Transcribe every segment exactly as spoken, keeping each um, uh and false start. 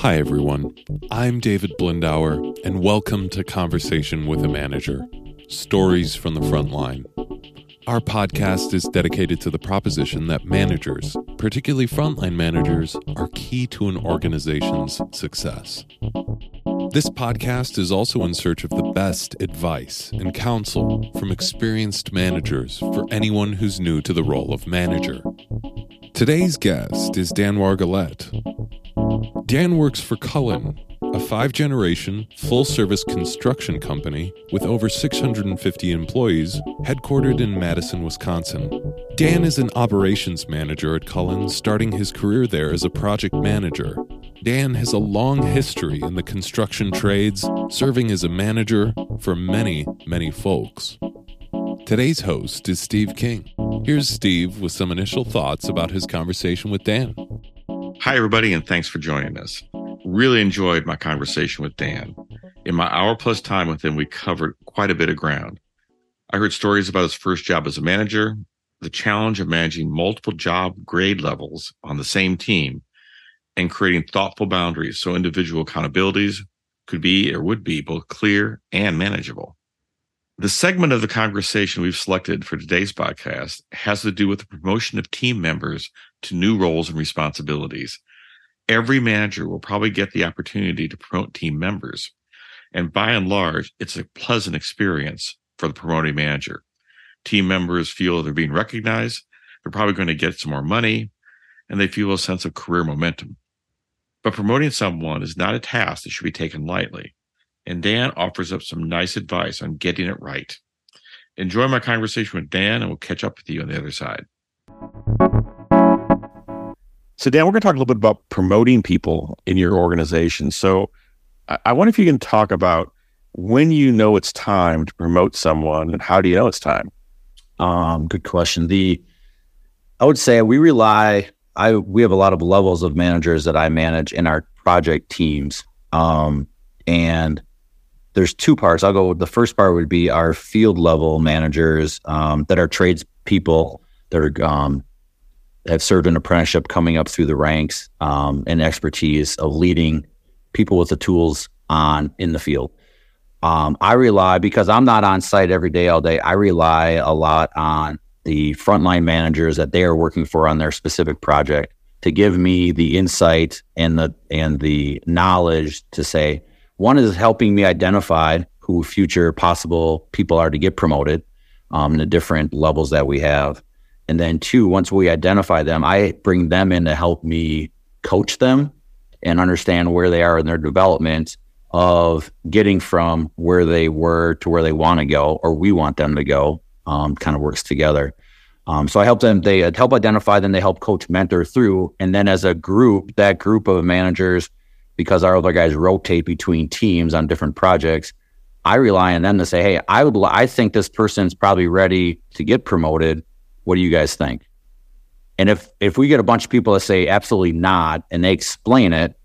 Hi everyone, I'm David Blindauer, and welcome to Conversation with a Manager, Stories from the Frontline. Our podcast is dedicated to the proposition that managers, particularly frontline managers, are key to an organization's success. This podcast is also in search of the best advice and counsel from experienced managers for anyone who's new to the role of manager. Today's guest is Dan Wargolet. Dan works for Cullen, a five-generation, full-service construction company with over six hundred fifty employees headquartered in Madison, Wisconsin. Dan is an operations manager at Cullen, starting his career there as a project manager. Dan has a long history in the construction trades, serving as a manager for many, many folks. Today's host is Steve King. Here's Steve with some initial thoughts about his conversation with Dan. Hi, everybody, and thanks for joining us. Really enjoyed my conversation with Dan. In my hour-plus time with him, we covered quite a bit of ground. I heard stories about his first job as a manager, the challenge of managing multiple job grade levels on the same team, and creating thoughtful boundaries so individual accountabilities could be or would be both clear and manageable. The segment of the conversation we've selected for today's podcast has to do with the promotion of team members to new roles and responsibilities. Every manager will probably get the opportunity to promote team members, and by and large, it's a pleasant experience for the promoting manager. Team members feel they're being recognized, they're probably going to get some more money, and they feel a sense of career momentum. But promoting someone is not a task that should be taken lightly. And Dan offers up some nice advice on getting it right. Enjoy my conversation with Dan, and we'll catch up with you on the other side. So, Dan, we're going to talk a little bit about promoting people in your organization. So I wonder if you can talk about when you know it's time to promote someone, and how do you know it's time? Um, good question. The I would say we rely, I we have a lot of levels of managers that I manage in our project teams. Um, and there's two parts. I'll go with the first part would be our field level managers um, that are tradespeople that are, um, have served an apprenticeship coming up through the ranks um, and expertise of leading people with the tools on in the field. Um, I rely, because I'm not on site every day, all day, I rely a lot on the frontline managers that they are working for on their specific project to give me the insight and the and the knowledge to say, one is helping me identify who future possible people are to get promoted um, in the different levels that we have. And then two, once we identify them, I bring them in to help me coach them and understand where they are in their development of getting from where they were to where they want to go, or we want them to go, um, kind of works together. Um, so I help them, they help identify them, they help coach, mentor through. And then as a group, that group of managers, because our other guys rotate between teams on different projects, I rely on them to say, hey, I would, I think this person's probably ready to get promoted. What do you guys think? And if if we get a bunch of people that say absolutely not, and they explain it,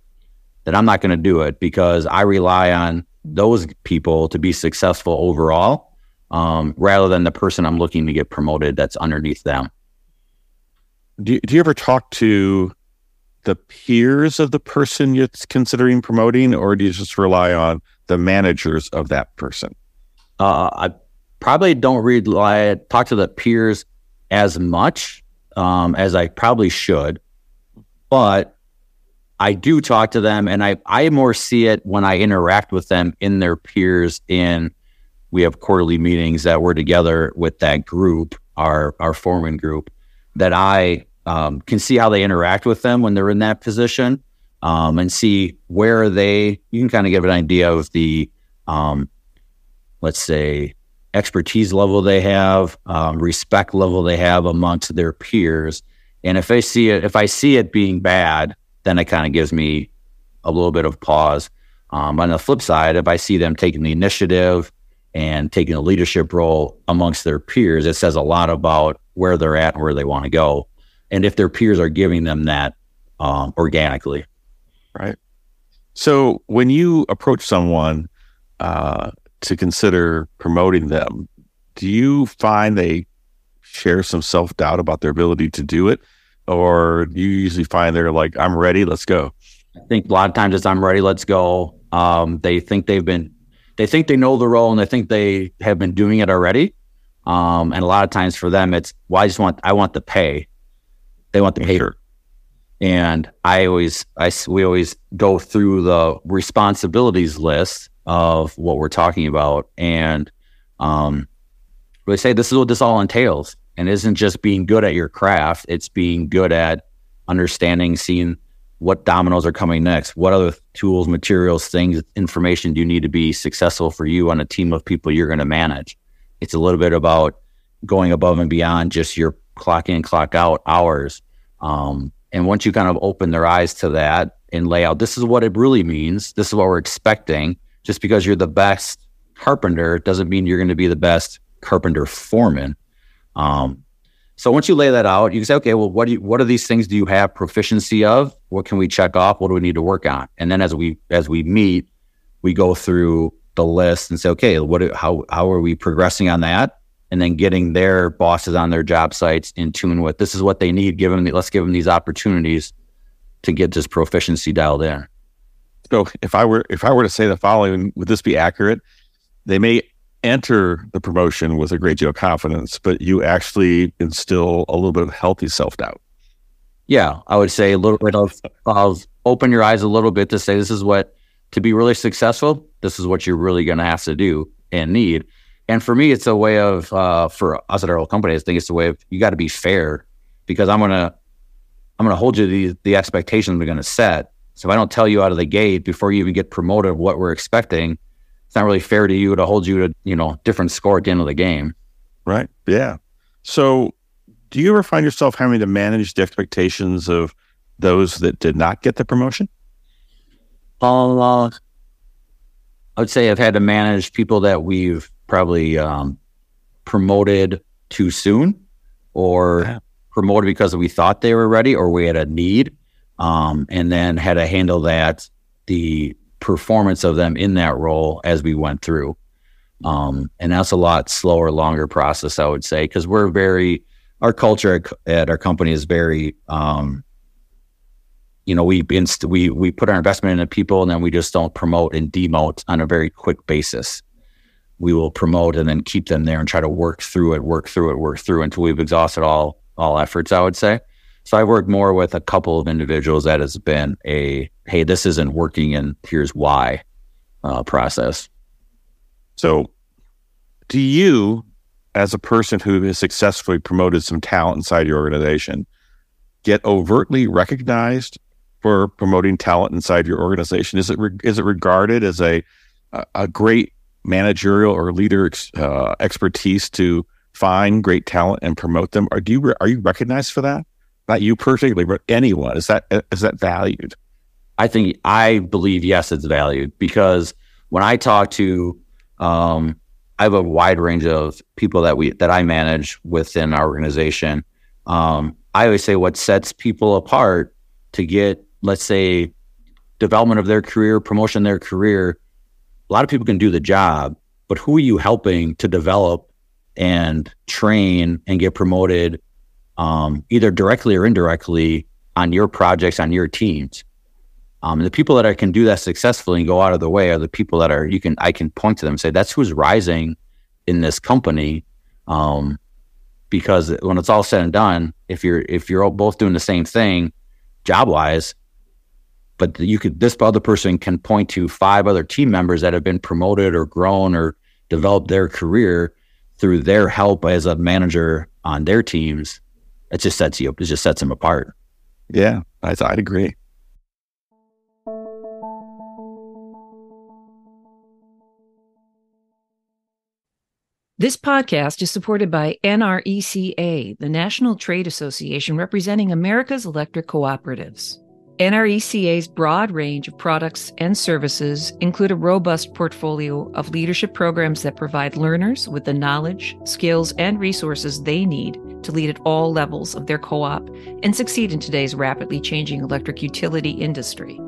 then I'm not going to do it, because I rely on those people to be successful overall, um, rather than the person I'm looking to get promoted that's underneath them. Do, do you ever talk to the peers of the person you're considering promoting, or do you just rely on the managers of that person? Uh, I probably don't rely, talk to the peers as much um, as I probably should, but I do talk to them, and I, I more see it when I interact with them in their peers. In, we have quarterly meetings that we're together with that group, our, our foreman group, that I Um, can see how they interact with them when they're in that position, um, and see where they, you can kind of give an idea of the, um, let's say, expertise level they have, um, respect level they have amongst their peers. And if I see it, if I see it being bad, then it kind of gives me a little bit of pause. Um, on the flip side, if I see them taking the initiative and taking a leadership role amongst their peers, it says a lot about where they're at and where they want to go. And if their peers are giving them that um, organically. Right. So when you approach someone uh, to consider promoting them, do you find they share some self-doubt about their ability to do it? Or do you usually find they're like, I'm ready, let's go? I think a lot of times it's I'm ready, let's go. Um, they think they've been, they think they know the role and they think they have been doing it already. Um, and a lot of times for them, it's, well, I just want, I want the pay. They want the pay. Sure. And I always, I, we always go through the responsibilities list of what we're talking about. And um, we say, this is what this all entails. And it isn't just being good at your craft. It's being good at understanding, seeing what dominoes are coming next. What other tools, materials, things, information do you need to be successful for you on a team of people you're going to manage? It's a little bit about going above and beyond just your clock in, clock out hours. Um, and once you kind of open their eyes to that and lay out, this is what it really means. This is what we're expecting. Just because you're the best carpenter doesn't mean you're going to be the best carpenter foreman. Um, so once you lay that out, you can say, okay, well, what do you, what are these things do you have proficiency of? What can we check off? What do we need to work on? And then as we, as we meet, we go through the list and say, okay, what, how, how are we progressing on that? And then getting their bosses on their job sites in tune with, this is what they need. Give them, the, let's give them these opportunities to get this proficiency dialed in. So if I were, if I were to say the following, would this be accurate? They may enter the promotion with a great deal of confidence, but you actually instill a little bit of healthy self-doubt. Yeah, I would say a little bit of, of open your eyes a little bit to say, this is what, to be really successful, this is what you're really going to have to do and need. And for me, it's a way of, uh, for us at our whole company, I think it's a way of, you got to be fair, because I'm going to, I'm going to hold you to the, the expectations we're going to set. So if I don't tell you out of the gate before you even get promoted what we're expecting, it's not really fair to you to hold you to, you know, different score at the end of the game. Right. Yeah. So do you ever find yourself having to manage the expectations of those that did not get the promotion? Uh, I would say I've had to manage people that we've probably um, promoted too soon, or yeah. promoted because we thought they were ready or we had a need, um, and then had to handle that, the performance of them in that role as we went through. Um, and that's a lot slower, longer process, I would say, because we're very, our culture at our company is very, um, you know, we, inst- we, we put our investment into people and then we just don't promote and demote on a very quick basis. We will promote and then keep them there and try to work through it, work through it, work through it until we've exhausted all, all efforts, I would say. So I've worked more with a couple of individuals that has been a, hey, this isn't working and here's why uh, process. So do you, as a person who has successfully promoted some talent inside your organization, get overtly recognized for promoting talent inside your organization? Is it re- is it regarded as a, a great managerial or leader ex- uh, expertise to find great talent and promote them? Or do you re- are you recognized for that? Not you particularly, but anyone. Is that is that valued? I think, I believe, yes, it's valued, because when I talk to, um, I have a wide range of people that we that I manage within our organization. Um, I always say what sets people apart to get, let's say, development of their career, promotion of their career. A lot of people can do the job, but who are you helping to develop and train and get promoted, um, either directly or indirectly, on your projects, on your teams? Um, and the people that I can do that successfully and go out of the way are the people that are, you can, I can point to them and say, that's who's rising in this company. Um, because when it's all said and done, if you're, if you're both doing the same thing job wise, but you could, this other person can point to five other team members that have been promoted or grown or developed their career through their help as a manager on their teams. It just sets you, it just sets them apart. Yeah, I, I'd agree. This podcast is supported by N R E C A, the National Trade Association representing America's electric cooperatives. N R E C A's broad range of products and services include a robust portfolio of leadership programs that provide learners with the knowledge, skills, and resources they need to lead at all levels of their co-op and succeed in today's rapidly changing electric utility industry.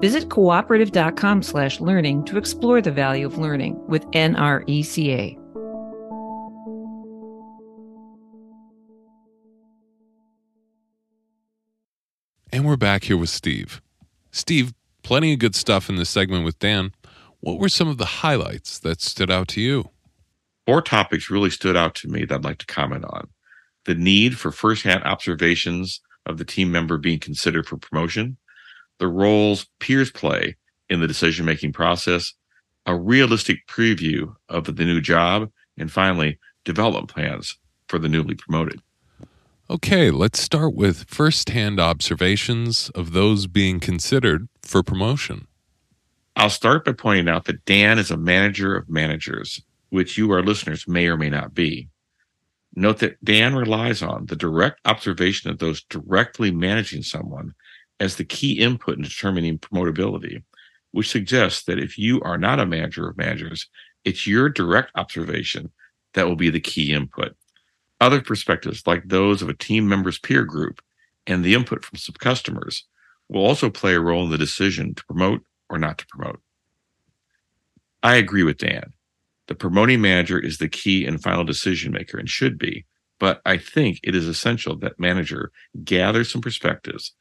Visit cooperative.com slash learning to explore the value of learning with N R E C A. And we're back here with Steve. Steve, plenty of good stuff in this segment with Dan. What were some of the highlights that stood out to you? Four topics really stood out to me that I'd like to comment on. The need for firsthand observations of the team member being considered for promotion, the roles peers play in the decision-making process, a realistic preview of the new job, and finally, development plans for the newly promoted. Okay, let's start with firsthand observations of those being considered for promotion. I'll start by pointing out that Dan is a manager of managers, which you, our listeners, may or may not be. Note that Dan relies on the direct observation of those directly managing someone as the key input in determining promotability, which suggests that if you are not a manager of managers, it's your direct observation that will be the key input. Other perspectives, like those of a team member's peer group and the input from some customers, will also play a role in the decision to promote or not to promote. I agree with Dan. The promoting manager is the key and final decision maker and should be, but I think it is essential that manager gather some perspectives.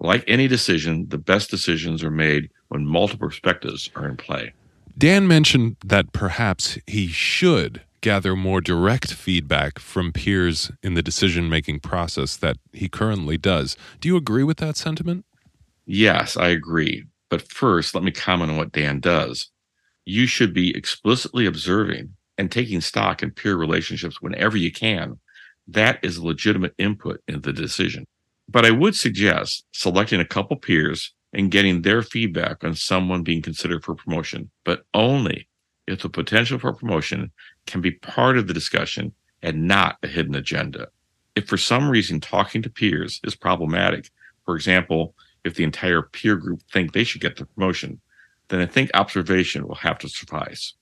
Like any decision, the best decisions are made when multiple perspectives are in play. Dan mentioned that perhaps he should gather more direct feedback from peers in the decision-making process that he currently does. Do you agree with that sentiment? Yes, I agree. But first, let me comment on what Dan does. You should be explicitly observing and taking stock in peer relationships whenever you can. That is a legitimate input in the decision. But I would suggest selecting a couple peers and getting their feedback on someone being considered for promotion, but only if the potential for promotion can be part of the discussion and not a hidden agenda. If for some reason talking to peers is problematic, for example, if the entire peer group think they should get the promotion, then I think observation will have to suffice.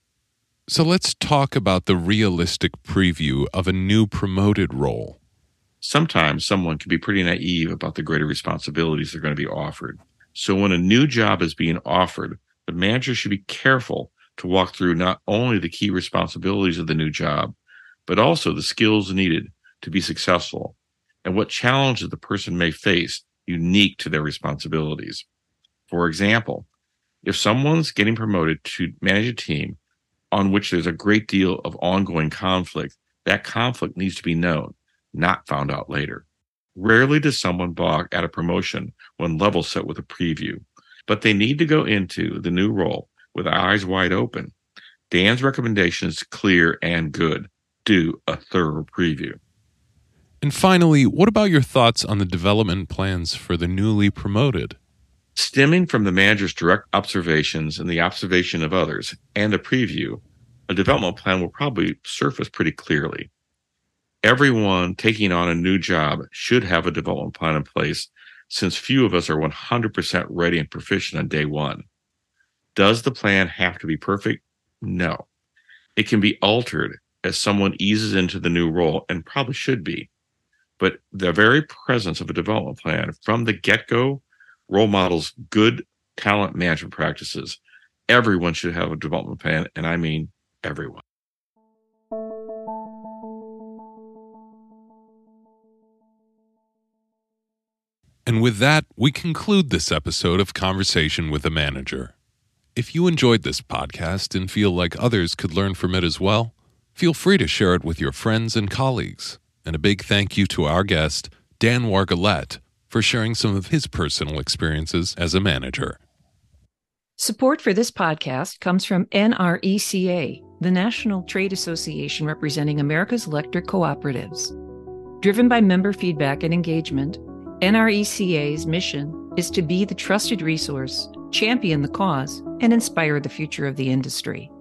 So let's talk about the realistic preview of a new promoted role. Sometimes someone can be pretty naive about the greater responsibilities they're going to be offered. So when a new job is being offered, the manager should be careful to walk through not only the key responsibilities of the new job, but also the skills needed to be successful and what challenges the person may face unique to their responsibilities. For example, if someone's getting promoted to manage a team on which there's a great deal of ongoing conflict, that conflict needs to be known, not found out later. Rarely does someone balk at a promotion when level set with a preview, but they need to go into the new role with eyes wide open. Dan's recommendation is clear and good. Do a thorough preview. And finally, what about your thoughts on the development plans for the newly promoted? Stemming from the manager's direct observations and the observation of others and a preview, a development plan will probably surface pretty clearly. Everyone taking on a new job should have a development plan in place, since few of us are one hundred percent ready and proficient on day one. Does the plan have to be perfect? No. It can be altered as someone eases into the new role, and probably should be. But the very presence of a development plan from the get-go role models good talent management practices. Everyone should have a development plan, and I mean everyone. And with that, we conclude this episode of Conversation with a Manager. If you enjoyed this podcast and feel like others could learn from it as well, feel free to share it with your friends and colleagues. And a big thank you to our guest, Dan Wargolet, for sharing some of his personal experiences as a manager. Support for this podcast comes from N R E C A, the National Trade Association representing America's electric cooperatives. Driven by member feedback and engagement, N R E C A's mission is to be the trusted resource, champion the cause, and inspire the future of the industry.